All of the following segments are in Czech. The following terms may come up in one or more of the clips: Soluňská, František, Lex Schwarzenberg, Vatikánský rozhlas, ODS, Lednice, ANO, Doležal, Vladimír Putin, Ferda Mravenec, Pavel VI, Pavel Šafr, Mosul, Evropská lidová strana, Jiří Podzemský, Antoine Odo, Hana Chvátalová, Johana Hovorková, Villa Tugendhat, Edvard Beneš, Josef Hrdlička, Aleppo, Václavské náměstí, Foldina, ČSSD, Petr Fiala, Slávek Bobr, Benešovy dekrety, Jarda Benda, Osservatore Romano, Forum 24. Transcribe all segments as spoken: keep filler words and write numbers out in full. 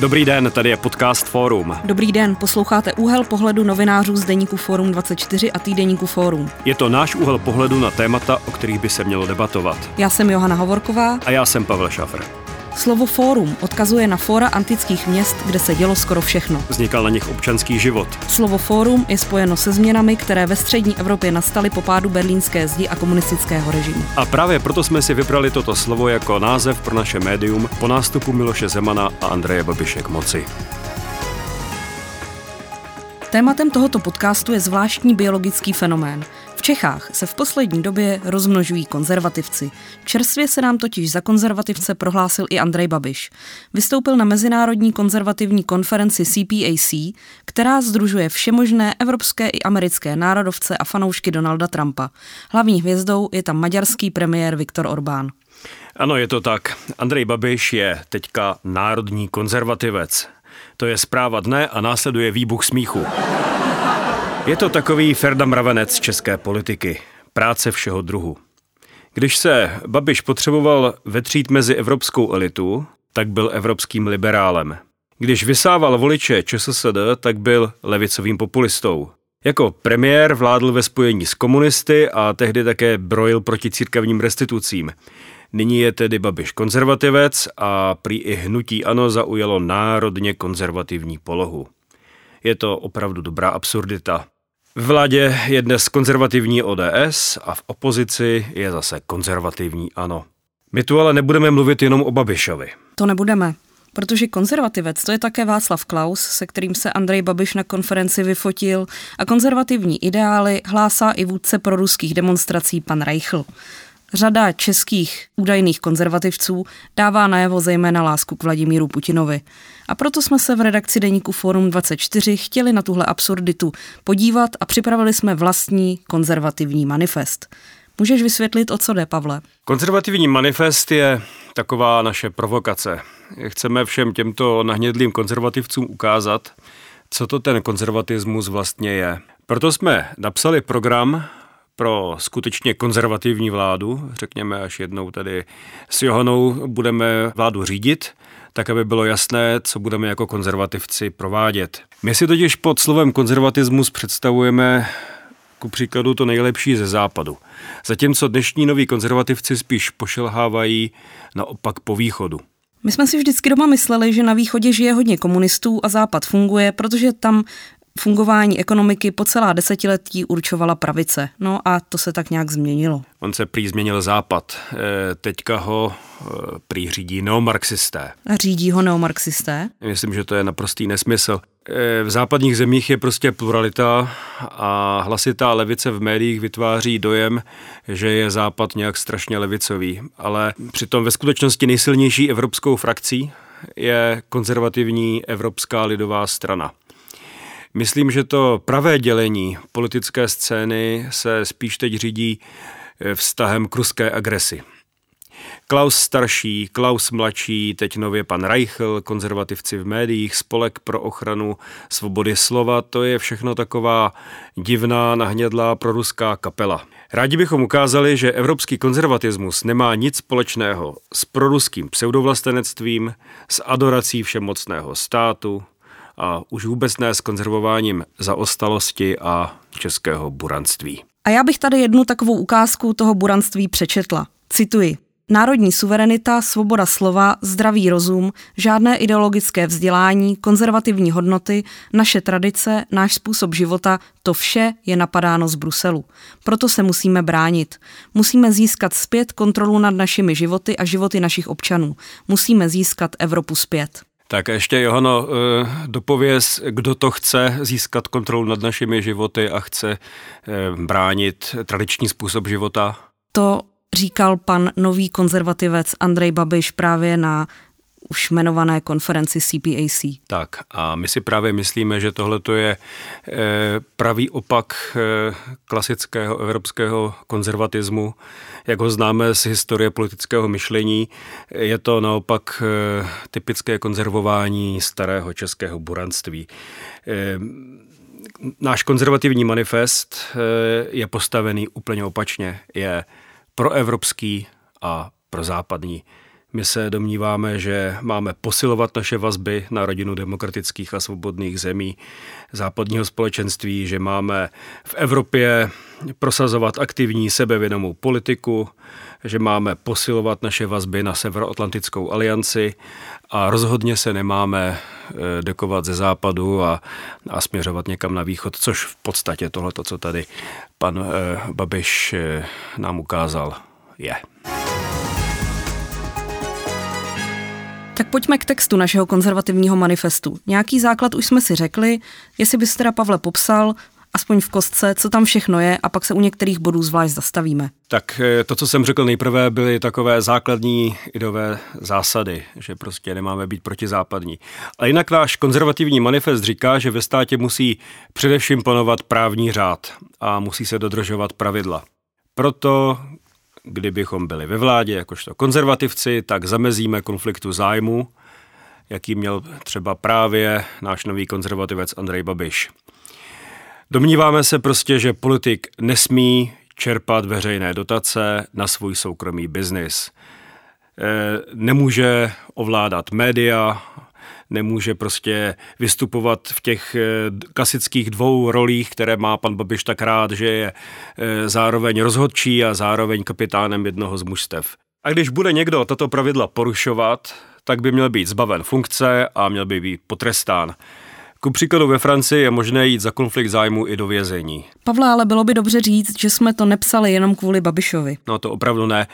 Dobrý den, tady je podcast Forum. Dobrý den, posloucháte úhel pohledu novinářů z deníku Forum dvacet čtyři a týdeníku Forum. Je to náš úhel pohledu na témata, o kterých by se mělo debatovat. Já jsem Johana Hovorková. A já jsem Pavel Šafr. Slovo fórum odkazuje na fóra antických měst, kde se dělo skoro všechno. Vznikal na nich občanský život. Slovo fórum je spojeno se změnami, které ve střední Evropě nastaly po pádu berlínské zdi a komunistického režimu. A právě proto jsme si vybrali toto slovo jako název pro naše médium po nástupu Miloše Zemana a Andreje Babiše k moci. Tématem tohoto podcastu je zvláštní biologický fenomén. V Čechách se v poslední době rozmnožují konzervativci. Čerstvě se nám totiž za konzervativce prohlásil i Andrej Babiš. Vystoupil na mezinárodní konzervativní konferenci C P A C, která sdružuje všemožné evropské i americké národovce a fanoušky Donalda Trumpa. Hlavní hvězdou je tam maďarský premiér Viktor Orbán. Ano, je to tak. Andrej Babiš je teďka národní konzervativec. To je zpráva dne a následuje výbuch smíchu. Je to takový Ferda Mravenec české politiky. Práce všeho druhu. Když se Babiš potřeboval vetřít mezi evropskou elitu, tak byl evropským liberálem. Když vysával voliče Č S S D, tak byl levicovým populistou. Jako premiér vládl ve spojení s komunisty a tehdy také brojil proti církevním restitucím. Nyní je tedy Babiš konzervativec a prý i hnutí ANO zaujalo národně konzervativní polohu. Je to opravdu dobrá absurdita. V vládě je dnes konzervativní O D S a v opozici je zase konzervativní ANO. My tu ale nebudeme mluvit jenom o Babišovi. To nebudeme, protože konzervativec to je také Václav Klaus, se kterým se Andrej Babiš na konferenci vyfotil, a konzervativní ideály hlásá i vůdce proruských demonstrací pan Reichl. Řada českých údajných konzervativců dává najevo zejména lásku k Vladimíru Putinovi. A proto jsme se v redakci deníku Forum dvacet čtyři chtěli na tuhle absurditu podívat a připravili jsme vlastní konzervativní manifest. Můžeš vysvětlit, o co jde, Pavle? Konzervativní manifest je taková naše provokace. Chceme všem těmto nahnědlým konzervativcům ukázat, co to ten konzervatismus vlastně je. Proto jsme napsali program pro skutečně konzervativní vládu, řekněme, až jednou tady s Johanou budeme vládu řídit, tak aby bylo jasné, co budeme jako konzervativci provádět. My si totiž pod slovem konzervatismus představujeme ku příkladu to nejlepší ze západu. Zatímco dnešní noví konzervativci spíš pošelhávají naopak po východu. My jsme si vždycky doma mysleli, že na východě žije hodně komunistů a západ funguje, protože tam fungování ekonomiky po celá desetiletí určovala pravice. No a to se tak nějak změnilo. On se prý změnil západ. E, teďka ho e, prý řídí neomarxisté. A řídí ho neomarxisté? Myslím, že to je naprostý nesmysl. E, v západních zemích je prostě pluralita a hlasitá levice v médiích vytváří dojem, že je západ nějak strašně levicový. Ale přitom ve skutečnosti nejsilnější evropskou frakcí je konzervativní Evropská lidová strana. Myslím, že to pravé dělení politické scény se spíš teď řídí vztahem k ruské agresi. Klaus starší, Klaus mladší, teď nově pan Reichl, konzervativci v médiích, spolek pro ochranu svobody slova, to je všechno taková divná, nahnědlá proruská kapela. Rádi bychom ukázali, že evropský konzervatismus nemá nic společného s proruským pseudovlastenectvím, s adorací všemocného státu, a už vůbec ne s konzervováním zaostalosti a českého buranství. A já bych tady jednu takovou ukázku toho buranství přečetla. Cituji. Národní suverenita, svoboda slova, zdravý rozum, žádné ideologické vzdělání, konzervativní hodnoty, naše tradice, náš způsob života, to vše je napadáno z Bruselu. Proto se musíme bránit. Musíme získat zpět kontrolu nad našimi životy a životy našich občanů. Musíme získat Evropu zpět. Tak ještě, Johano, dopověz, kdo to chce získat kontrolu nad našimi životy a chce bránit tradiční způsob života? To říkal pan nový konzervativec Andrej Babiš právě na už jmenované konferenci C P A C. Tak a my si právě myslíme, že tohleto je pravý opak klasického evropského konzervatismu, jak ho známe z historie politického myšlení. Je to naopak typické konzervování starého českého buranství. Náš konzervativní manifest je postavený úplně opačně. Je proevropský a prozápadní. My se domníváme, že máme posilovat naše vazby na rodinu demokratických a svobodných zemí západního společenství, že máme v Evropě prosazovat aktivní sebevědomou politiku, že máme posilovat naše vazby na Severoatlantickou alianci a rozhodně se nemáme dekovat ze západu a, a směřovat někam na východ, což v podstatě tohleto, co tady pan Babiš nám ukázal, je. Tak pojďme k textu našeho konzervativního manifestu. Nějaký základ už jsme si řekli, jestli bys teda, Pavle, popsal, aspoň v kostce, co tam všechno je, a pak se u některých bodů zvlášť zastavíme. Tak to, co jsem řekl nejprve, byly takové základní ideové zásady, že prostě nemáme být protizápadní. A jinak náš konzervativní manifest říká, že ve státě musí především panovat právní řád a musí se dodržovat pravidla. Proto kdybychom byli ve vládě jakožto konzervativci, tak zamezíme konfliktu zájmu, jaký měl třeba právě náš nový konzervativec Andrej Babiš. Domníváme se prostě, že politik nesmí čerpat veřejné dotace na svůj soukromý biznis. Nemůže ovládat média, nemůže prostě vystupovat v těch klasických dvou rolích, které má pan Babiš tak rád, že je zároveň rozhodčí a zároveň kapitánem jednoho z mužstev. A když bude někdo tato pravidla porušovat, tak by měl být zbaven funkce a měl by být potrestán. Ku příkladu ve Francii je možné jít za konflikt zájmu i do vězení. Pavle, ale bylo by dobře říct, že jsme to nepsali jenom kvůli Babišovi. No to opravdu ne.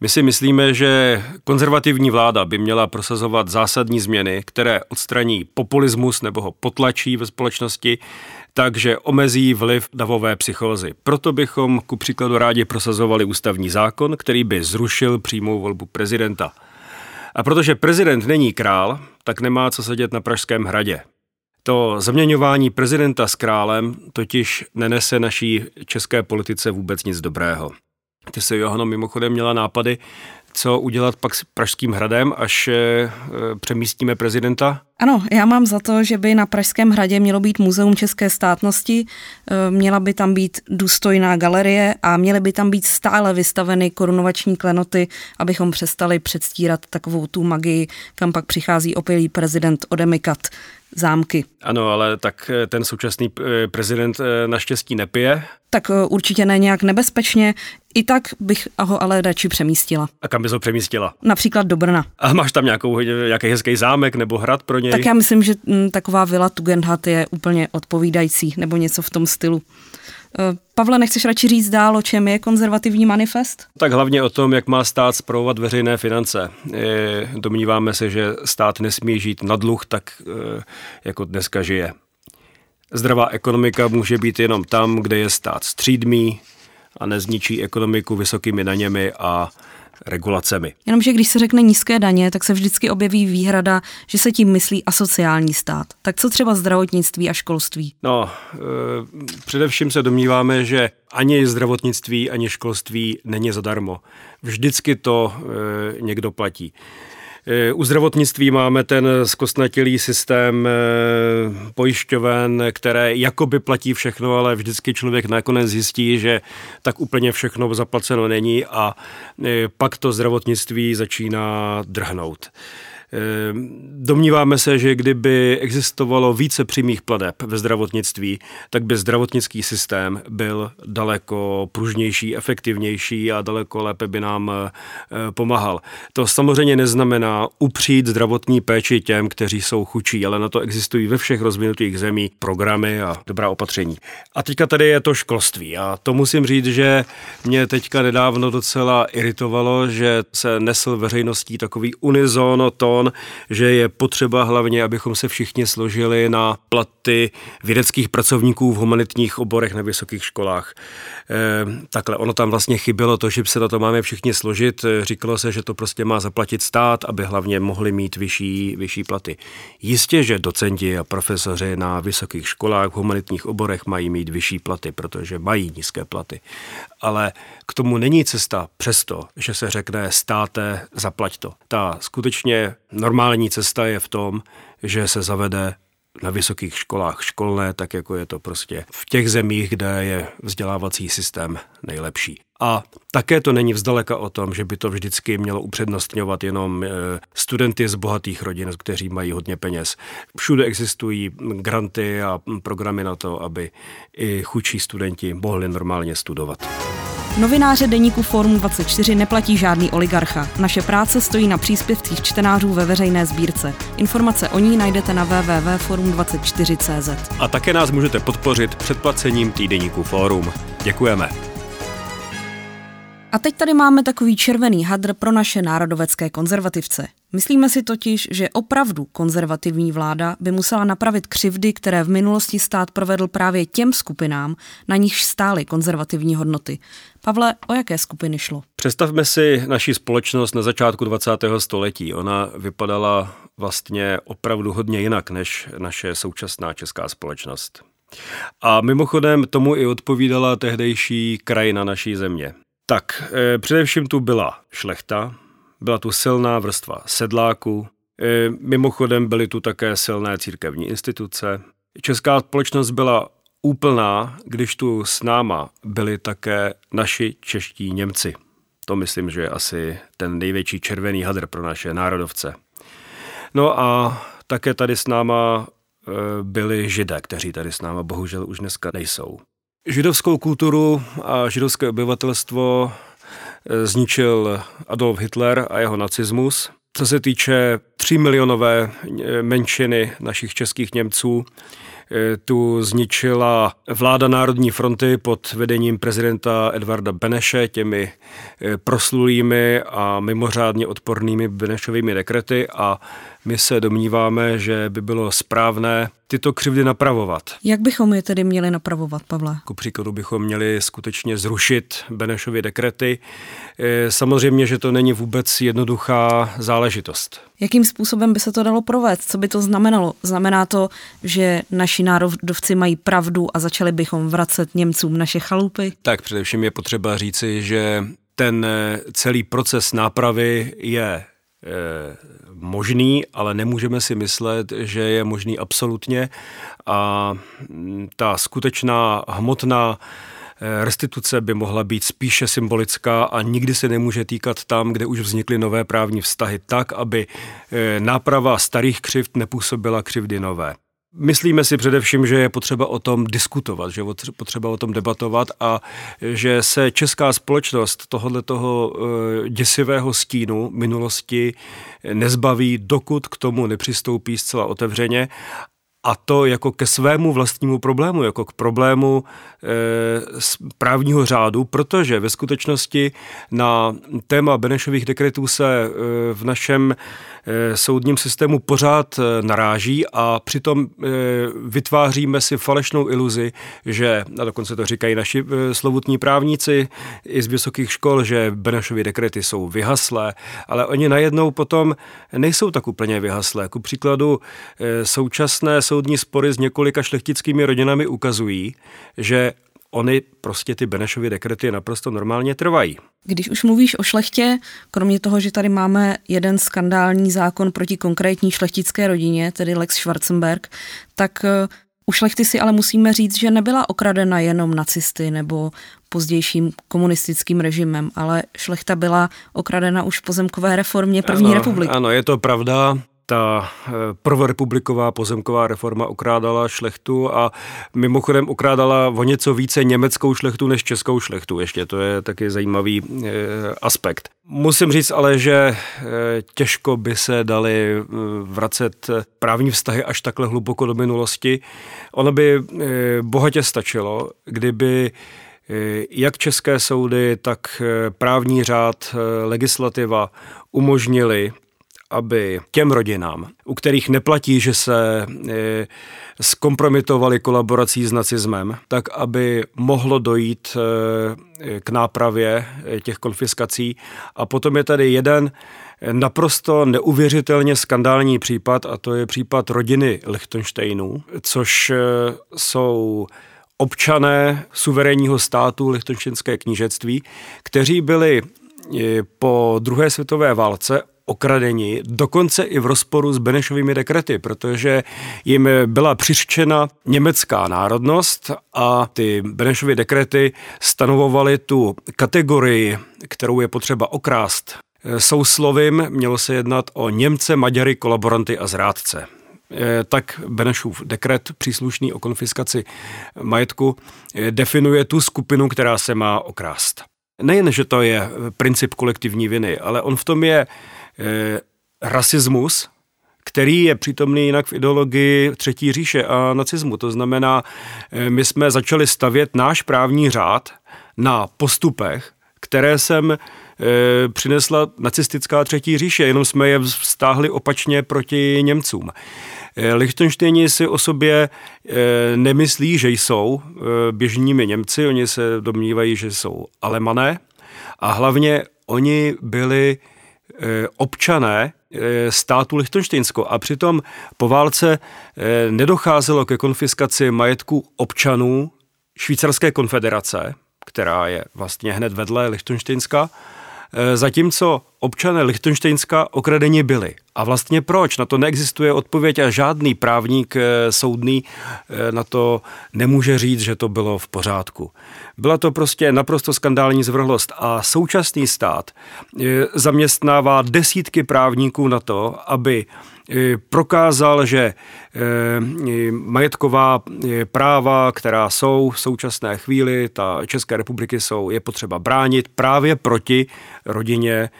My si myslíme, že konzervativní vláda by měla prosazovat zásadní změny, které odstraní populismus nebo ho potlačí ve společnosti, takže omezí vliv davové psychózy. Proto bychom ku příkladu rádi prosazovali ústavní zákon, který by zrušil přímou volbu prezidenta. A protože prezident není král, tak nemá co sedět na Pražském hradě. To zaměňování prezidenta s králem totiž nenese naší české politice vůbec nic dobrého. Ty se, Johano, mimochodem měla nápady, co udělat pak s Pražským hradem, až e, přemístíme prezidenta? Ano, já mám za to, že by na Pražském hradě mělo být muzeum české státnosti, e, měla by tam být důstojná galerie a měly by tam být stále vystaveny korunovační klenoty, abychom přestali předstírat takovou tu magii, kam pak přichází opilý prezident odemykat zámky. Ano, ale tak ten současný prezident naštěstí nepije. Tak určitě ne nějak nebezpečně, i tak bych ho ale radši přemístila. A kam bys ho přemístila? Například do Brna. A máš tam nějakou, nějaký hezký zámek nebo hrad pro něj? Tak já myslím, že taková Villa Tugendhat je úplně odpovídající, nebo něco v tom stylu. Pavle, nechceš radši říct dál, o čem je konzervativní manifest? Tak hlavně o tom, jak má stát spravovat veřejné finance. Domníváme se, že stát nesmí žít na dluh tak, jako dneska žije. Zdravá ekonomika může být jenom tam, kde je stát střídmý a nezničí ekonomiku vysokými daněmi a regulacemi. Jenomže když se řekne nízké daně, tak se vždycky objeví výhrada, že se tím myslí asociální stát. Tak co třeba zdravotnictví a školství? No, e, především se domníváme, že ani zdravotnictví, ani školství není zadarmo. Vždycky to e, někdo platí. E, u zdravotnictví máme ten zkostnatělý systém e, pojišťoven, které jakoby platí všechno, ale vždycky člověk nakonec zjistí, že tak úplně všechno zaplaceno není a e, pak to zdravotnictví začíná drhnout. E, domníváme se, že kdyby existovalo více přímých plateb ve zdravotnictví, tak by zdravotnický systém byl daleko pružnější, efektivnější a daleko lépe by nám e, pomáhal. To samozřejmě neznamená upřít zdravotní péči těm, kteří jsou chudší, ale na to existují ve všech rozvinutých zemí programy a dobrá opatření. A teďka tady je to školství a to musím říct, že mě teďka nedávno docela iritovalo, že se nesl veřejností takový unizono to, že je potřeba hlavně, abychom se všichni složili na platy vědeckých pracovníků v humanitních oborech na vysokých školách. E, takhle, ono tam vlastně chybělo to, že se na to máme všichni složit. Říkalo se, že to prostě má zaplatit stát, aby hlavně mohli mít vyšší, vyšší platy. Jistě, že docenti a profesoři na vysokých školách v humanitních oborech mají mít vyšší platy, protože mají nízké platy. Ale k tomu není cesta přesto, že se řekne státe, zaplať to. Ta skutečně normální cesta je v tom, že se zavede na vysokých školách školné, tak jako je to prostě v těch zemích, kde je vzdělávací systém nejlepší. A také to není vzdaleka o tom, že by to vždycky mělo upřednostňovat jenom studenty z bohatých rodin, kteří mají hodně peněz. Všude existují granty a programy na to, aby i chudší studenti mohli normálně studovat. Novináře deníku Forum dvacet čtyři neplatí žádný oligarcha. Naše práce stojí na příspěvcích čtenářů ve veřejné sbírce. Informace o ní najdete na w w w tečka forum dvacet čtyři tečka c z. A také nás můžete podpořit předplacením týdeníku Forum. Děkujeme. A teď tady máme takový červený hadr pro naše národovecké konzervativce. Myslíme si totiž, že opravdu konzervativní vláda by musela napravit křivdy, které v minulosti stát provedl právě těm skupinám, na nichž stály konzervativní hodnoty. Pavle, o jaké skupiny šlo? Představme si naši společnost na začátku dvacátého století. Ona vypadala vlastně opravdu hodně jinak než naše současná česká společnost. A mimochodem tomu i odpovídala tehdejší krajina naší země. Tak, e, především tu byla šlechta, byla tu silná vrstva sedláků, e, mimochodem byly tu také silné církevní instituce. Česká společnost byla úplná, když tu s náma byli také naši čeští Němci. To myslím, že je asi ten největší červený hadr pro naše národovce. No a také tady s náma e, byli Židé, kteří tady s náma bohužel už dneska nejsou. Židovskou kulturu a židovské obyvatelstvo zničil Adolf Hitler a jeho nacismus. Co se týče třímilionové menšiny našich českých Němců, tu zničila vláda Národní fronty pod vedením prezidenta Edvarda Beneše těmi proslulými a mimořádně odpornými Benešovými dekrety a my se domníváme, že by bylo správné tyto křivdy napravovat. Jak bychom je tedy měli napravovat, Pavle? Ku příkladu bychom měli skutečně zrušit Benešovy dekrety. Samozřejmě, že to není vůbec jednoduchá záležitost. Jakým způsobem by se to dalo provést? Co by to znamenalo? Znamená to, že naši národovci mají pravdu a začali bychom vracet Němcům naše chalupy? Tak především je potřeba říci, že ten celý proces nápravy je možný, ale nemůžeme si myslet, že je možný absolutně a ta skutečná hmotná restituce by mohla být spíše symbolická a nikdy se nemůže týkat tam, kde už vznikly nové právní vztahy tak, aby náprava starých křivd nepůsobila křivdy nové. Myslíme si především, že je potřeba o tom diskutovat, že je potřeba o tom debatovat a že se česká společnost tohoto děsivého stínu minulosti nezbaví, dokud k tomu nepřistoupí zcela otevřeně. A to jako ke svému vlastnímu problému, jako k problému e, právního řádu, protože ve skutečnosti na téma Benešových dekretů se e, v našem e, soudním systému pořád e, naráží a přitom e, vytváříme si falešnou iluzi, že, a dokonce to říkají naši e, slovutní právníci i z vysokých škol, že Benešovy dekrety jsou vyhaslé, ale oni najednou potom nejsou tak úplně vyhaslé. Ku příkladu e, současné soudní spory s několika šlechtickými rodinami ukazují, že oni prostě ty Benešovy dekrety naprosto normálně trvají. Když už mluvíš o šlechtě, kromě toho, že tady máme jeden skandální zákon proti konkrétní šlechtické rodině, tedy Lex Schwarzenberg, tak u šlechty si ale musíme říct, že nebyla okradena jenom nacisty nebo pozdějším komunistickým režimem, ale šlechta byla okradena už v pozemkové reformě první ano, republiky. Ano, je to pravda. Ta prvorepubliková pozemková reforma okrádala šlechtu a mimochodem okrádala o něco více německou šlechtu než českou šlechtu. Ještě to je taky zajímavý e, aspekt. Musím říct ale, že e, těžko by se dali e, vracet právní vztahy až takhle hluboko do minulosti. Ono by e, bohatě stačilo, kdyby jak české soudy, tak právní řád, legislativa umožnili, aby těm rodinám, u kterých neplatí, že se e, zkompromitovali kolaborací s nacismem, tak aby mohlo dojít e, k nápravě e, těch konfiskací. A potom je tady jeden naprosto neuvěřitelně skandální případ, a to je případ rodiny Lichtenštejnů, což e, jsou občané suverénního státu Lichtenštejnské knížectví, kteří byli po druhé světové válce okradeni, dokonce i v rozporu s Benešovými dekrety, protože jim byla přiřčena německá národnost a ty Benešovy dekrety stanovovaly tu kategorii, kterou je potřeba okrást. Souslovím mělo se jednat o Němce, Maďary, kolaboranty a zrádce. Tak Benešův dekret příslušný o konfiskaci majetku definuje tu skupinu, která se má okrást. Nejen, že to je princip kolektivní viny, ale on v tom je e, rasismus, který je přítomný jinak v ideologii Třetí říše a nacismu. To znamená, e, my jsme začali stavět náš právní řád na postupech, které sem e, přinesla nacistická Třetí říše, jenom jsme je vztáhli opačně proti Němcům. E, Lichtenštejni si o sobě e, nemyslí, že jsou e, běžními Němci, oni se domnívají, že jsou Alemané a hlavně oni byli e, občané státu Lichtenštejnsko a přitom po válce e, nedocházelo ke konfiskaci majetku občanů Švýcarské konfederace, která je vlastně hned vedle Lichtenštejnska, zatímco občané Lichtenštejnska okradeni byli. A vlastně proč? Na to neexistuje odpověď a žádný právník soudný na to nemůže říct, že to bylo v pořádku. Byla to prostě naprosto skandální zvrhlost a současný stát zaměstnává desítky právníků na to, aby prokázal, že majetková práva, která jsou v současné chvíli, ta České republiky jsou, je potřeba bránit právě proti rodině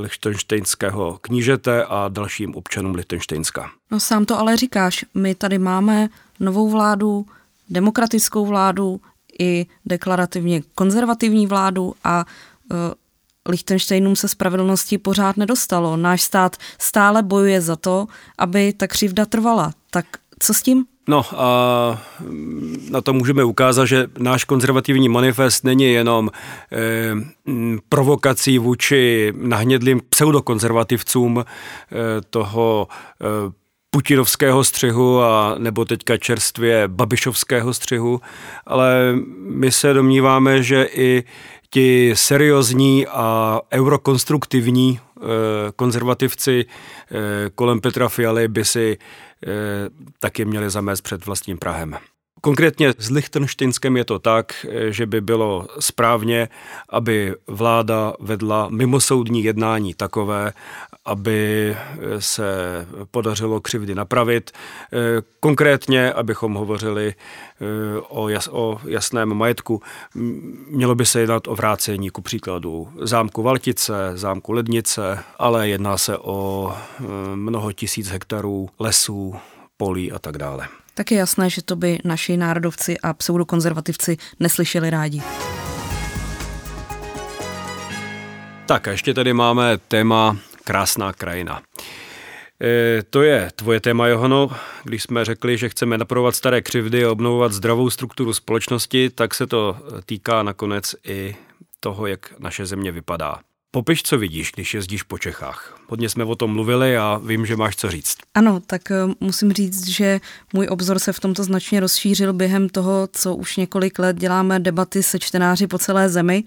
lichtenštejnského knížete a dalším občanům Lichtenštejnska. No sám to ale říkáš, my tady máme novou vládu, demokratickou vládu i deklarativně konzervativní vládu a Lichtenštejnům se spravedlnosti pořád nedostalo. Náš stát stále bojuje za to, aby ta křivda trvala. Tak co s tím? No a na to můžeme ukázat, že náš konzervativní manifest není jenom eh, provokací vůči nahnědlým pseudokonzervativcům eh, toho eh, putinovského střihu a nebo teďka čerstvě babišovského střihu, ale my se domníváme, že i ti seriózní a eurokonstruktivní e, konzervativci e, kolem Petra Fialy by si e, taky měli zamést před vlastním prahem. Konkrétně s Lichtenštejnskem je to tak, že by bylo správně, aby vláda vedla mimosoudní jednání takové, aby se podařilo křivdy napravit. Konkrétně, abychom hovořili o, jas, o jasném majetku, mělo by se jednat o vrácení ku příkladu zámku Valtice, zámku Lednice, ale jedná se o mnoho tisíc hektarů lesů, polí a tak dále. Tak je jasné, že to by naši národovci a pseudokonzervativci neslyšeli rádi. Tak a ještě tady máme téma krásná krajina. E, to je tvoje téma, Johano. Když jsme řekli, že chceme napravovat staré křivdy a obnovovat zdravou strukturu společnosti, tak se to týká nakonec i toho, jak naše země vypadá. Popiš, co vidíš, když jezdíš po Čechách. Hodně jsme o tom mluvili a vím, že máš co říct. Ano, tak musím říct, že můj obzor se v tomto značně rozšířil během toho, co už několik let děláme debaty se čtenáři po celé zemi.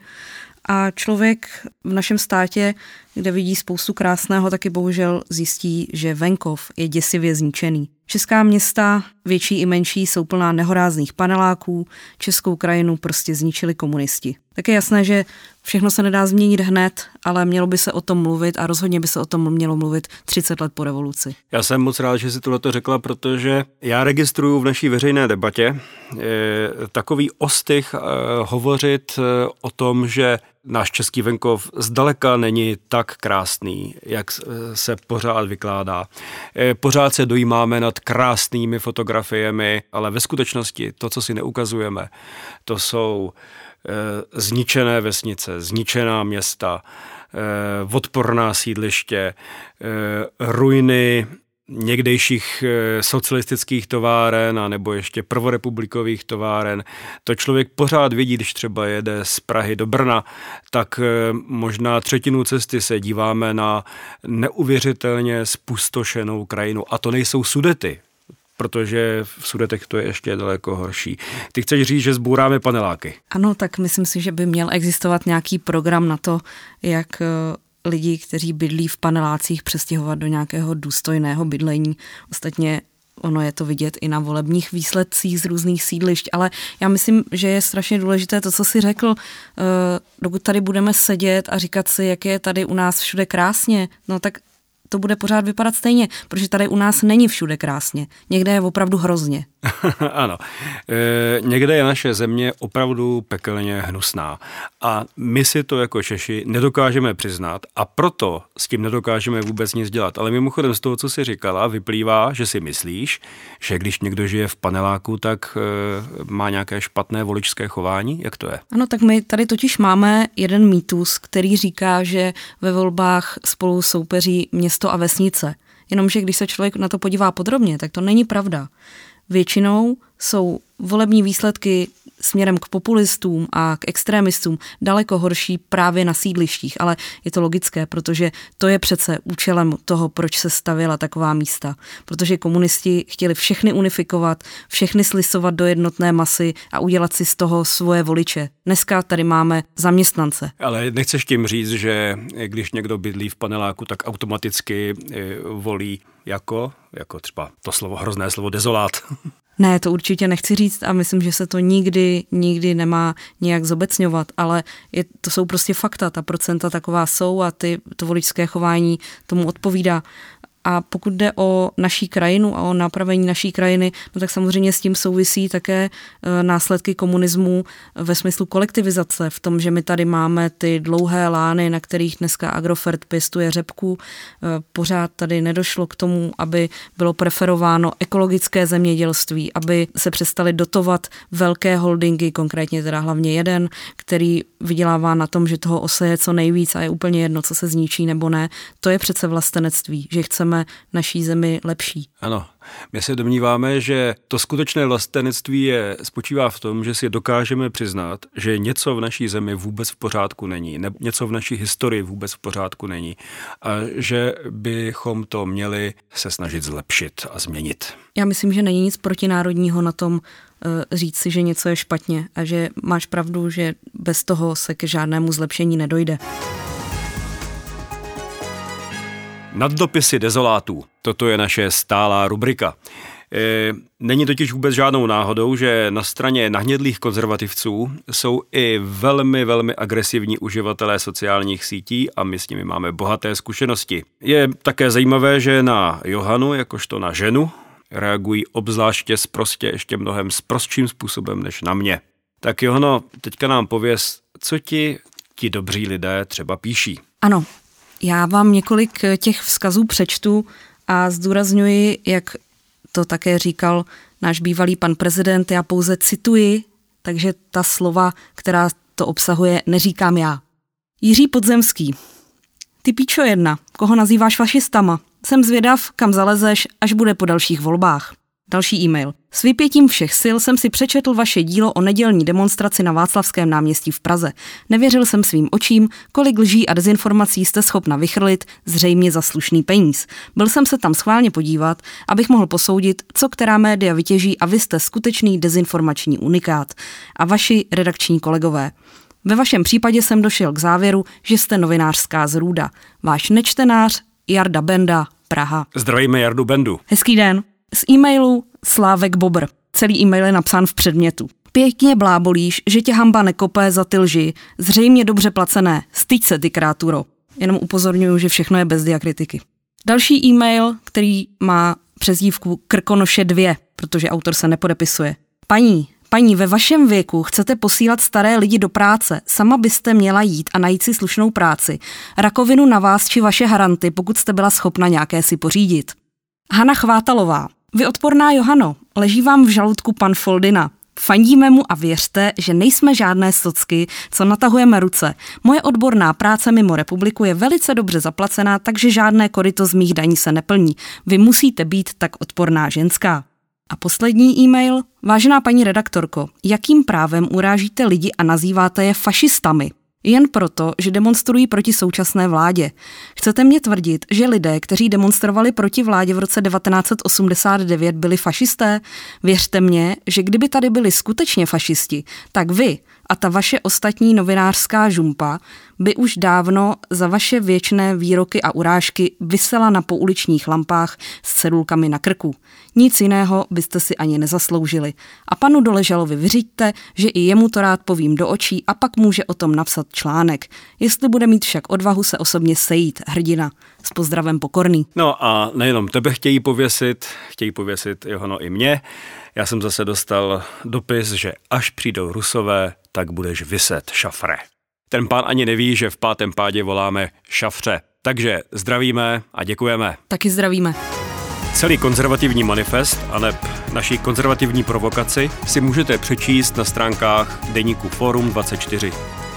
A člověk v našem státě, kde vidí spoustu krásného, taky bohužel zjistí, že venkov je děsivě zničený. Česká města, větší i menší, jsou plná nehorázných paneláků, českou krajinu prostě zničili komunisti. Tak je jasné, že všechno se nedá změnit hned, ale mělo by se o tom mluvit a rozhodně by se o tom mělo mluvit třicet let po revoluci. Já jsem moc rád, že jsi tohleto řekla, protože já registruju v naší veřejné debatě e, takový ostych e, hovořit e, o tom, že náš český venkov zdaleka není tak krásný, jak se pořád vykládá. Pořád se dojímáme nad krásnými fotografiemi, ale ve skutečnosti to, co si neukazujeme, to jsou zničené vesnice, zničená města, odporná sídliště, ruiny někdejších socialistických továren a nebo ještě prvorepublikových továren. To člověk pořád vidí, když třeba jede z Prahy do Brna, tak možná třetinu cesty se díváme na neuvěřitelně spustošenou krajinu. A to nejsou Sudety, protože v Sudetech to je ještě daleko horší. Ty chceš říct, že zbouráme paneláky? Ano, tak myslím si, že by měl existovat nějaký program na to, jak lidi, kteří bydlí v panelácích, přestěhovat do nějakého důstojného bydlení. Ostatně ono je to vidět i na volebních výsledcích z různých sídlišť, ale já myslím, že je strašně důležité to, co jsi řekl, dokud tady budeme sedět a říkat si, jak je tady u nás všude krásně, no tak to bude pořád vypadat stejně, protože tady u nás není všude krásně. Někde je opravdu hrozně. Ano. E, někde je naše země opravdu pekelně hnusná. A my si to jako Češi nedokážeme přiznat a proto s tím nedokážeme vůbec nic dělat. Ale mimochodem z toho, co jsi říkala, vyplývá, že si myslíš, že když někdo žije v paneláku, tak e, má nějaké špatné voličské chování? Jak to je? Ano, tak my tady totiž máme jeden mýtus, který říká, že ve volbách spolu soupeří město a vesnice. Jenomže když se člověk na to podívá podrobně, tak to není pravda. Většinou jsou volební výsledky směrem k populistům a k extremistům daleko horší právě na sídlištích, ale je to logické, protože to je přece účelem toho, proč se stavěla taková místa. Protože komunisti chtěli všechny unifikovat, všechny slisovat do jednotné masy a udělat si z toho svoje voliče. Dneska tady máme zaměstnance. Ale nechceš tím říct, že když někdo bydlí v paneláku, tak automaticky volí jako, jako třeba to slovo, hrozné slovo dezolát. Ne, to určitě nechci říct a myslím, že se to nikdy, nikdy nemá nějak zobecňovat, ale je, to jsou prostě fakta, ta procenta taková jsou a ty, to voličské chování tomu odpovídá. A pokud jde o naší krajinu a o napravení naší krajiny, no tak samozřejmě s tím souvisí také následky komunismu ve smyslu kolektivizace, v tom, že my tady máme ty dlouhé lány, na kterých dneska Agrofert pěstuje řepku. Pořád tady nedošlo k tomu, aby bylo preferováno ekologické zemědělství, aby se přestaly dotovat velké holdingy, konkrétně teda hlavně jeden, který vydělává na tom, že toho oseje co nejvíc a je úplně jedno, co se zničí nebo ne. To je přece vlastenectví, že chceme naší zemi lepší. Ano, my se domníváme, že to skutečné vlastenectví je, spočívá v tom, že si dokážeme přiznat, že něco v naší zemi vůbec v pořádku není, ne, něco v naší historii vůbec v pořádku není a že bychom to měli se snažit zlepšit a změnit. Já myslím, že není nic protinárodního na tom e, říct si, že něco je špatně a že máš pravdu, že bez toho se k žádnému zlepšení nedojde. Nad dopisy dezolátů. Toto je naše stálá rubrika. E, není totiž vůbec žádnou náhodou, že na straně nahnědlých konzervativců jsou i velmi, velmi agresivní uživatelé sociálních sítí a my s nimi máme bohaté zkušenosti. Je také zajímavé, že na Johanu, jakožto na ženu, reagují obzvláště sprostě, ještě mnohem sprostším způsobem než na mě. Tak Johano, teďka nám pověz, co ti ti dobří lidé třeba píší. Ano. Já vám několik těch vzkazů přečtu a zdůrazňuji, jak to také říkal náš bývalý pan prezident, já pouze cituji, takže ta slova, která to obsahuje, neříkám já. Jiří Podzemský. Ty píčo jedna, koho nazýváš fašistama? Jsem zvědav, kam zalezeš, až bude po dalších volbách. Další e-mail. S vypětím všech sil jsem si přečetl vaše dílo o nedělní demonstraci na Václavském náměstí v Praze. Nevěřil jsem svým očím, kolik lží a dezinformací jste schopna vychrlit, zřejmě za slušný peníz. Byl jsem se tam schválně podívat, abych mohl posoudit, co která média vytěží a vy jste skutečný dezinformační unikát. A vaši redakční kolegové. Ve vašem případě jsem došel k závěru, že jste novinářská zrůda. Váš nečtenář Jarda Benda, Praha. Zdravíme Jardu Bendu. Hezký den. Z e-mailu Slávek Bobr. Celý e-mail je napsán v předmětu. Pěkně blábolíš, že tě hamba nekopé za ty lži. Zřejmě dobře placené. Styď se, ty kráturo. Jenom upozorňuju, že všechno je bez diakritiky. Další e-mail, který má přezdívku Krkonoše dva, protože autor se nepodepisuje. Paní, paní, ve vašem věku chcete posílat staré lidi do práce. Sama byste měla jít a najít si slušnou práci. Rakovinu na vás či vaše haranty, pokud jste byla schopna nějaké si pořídit. Hana Chvátalová. Vy odporná Johano, leží vám v žaludku pan Foldina. Fandíme mu a věřte, že nejsme žádné socky, co natahujeme ruce. Moje odborná práce mimo republiku je velice dobře zaplacená, takže žádné koryto z mých daní se neplní. Vy musíte být tak odporná ženská. A poslední e-mail. Vážená paní redaktorko, jakým právem urážíte lidi a nazýváte je fašistami? Jen proto, že demonstrují proti současné vládě. Chcete mě tvrdit, že lidé, kteří demonstrovali proti vládě v roce devatenáct osmdesát devět, byli fašisté? Věřte mě, že kdyby tady byli skutečně fašisti, tak vy, a ta vaše ostatní novinářská žumpa by už dávno za vaše věčné výroky a urážky visela na pouličních lampách s cedulkami na krku. Nic jiného byste si ani nezasloužili. A panu Doležalovi vyřiďte, že i jemu to rád povím do očí a pak může o tom napsat článek. Jestli bude mít však odvahu se osobně sejít, hrdina. S pozdravem Pokorný. No a nejenom tebe chtějí pověsit, chtějí pověsit Johano i mě. Já jsem zase dostal dopis, že až přijdou Rusové, tak budeš viset, Šafre. Ten pán ani neví, že v pátém pádě voláme Šafře. Takže zdravíme a děkujeme. Taky zdravíme. Celý konzervativní manifest a neb naší konzervativní provokaci si můžete přečíst na stránkách Deníku Forum dvacet čtyři.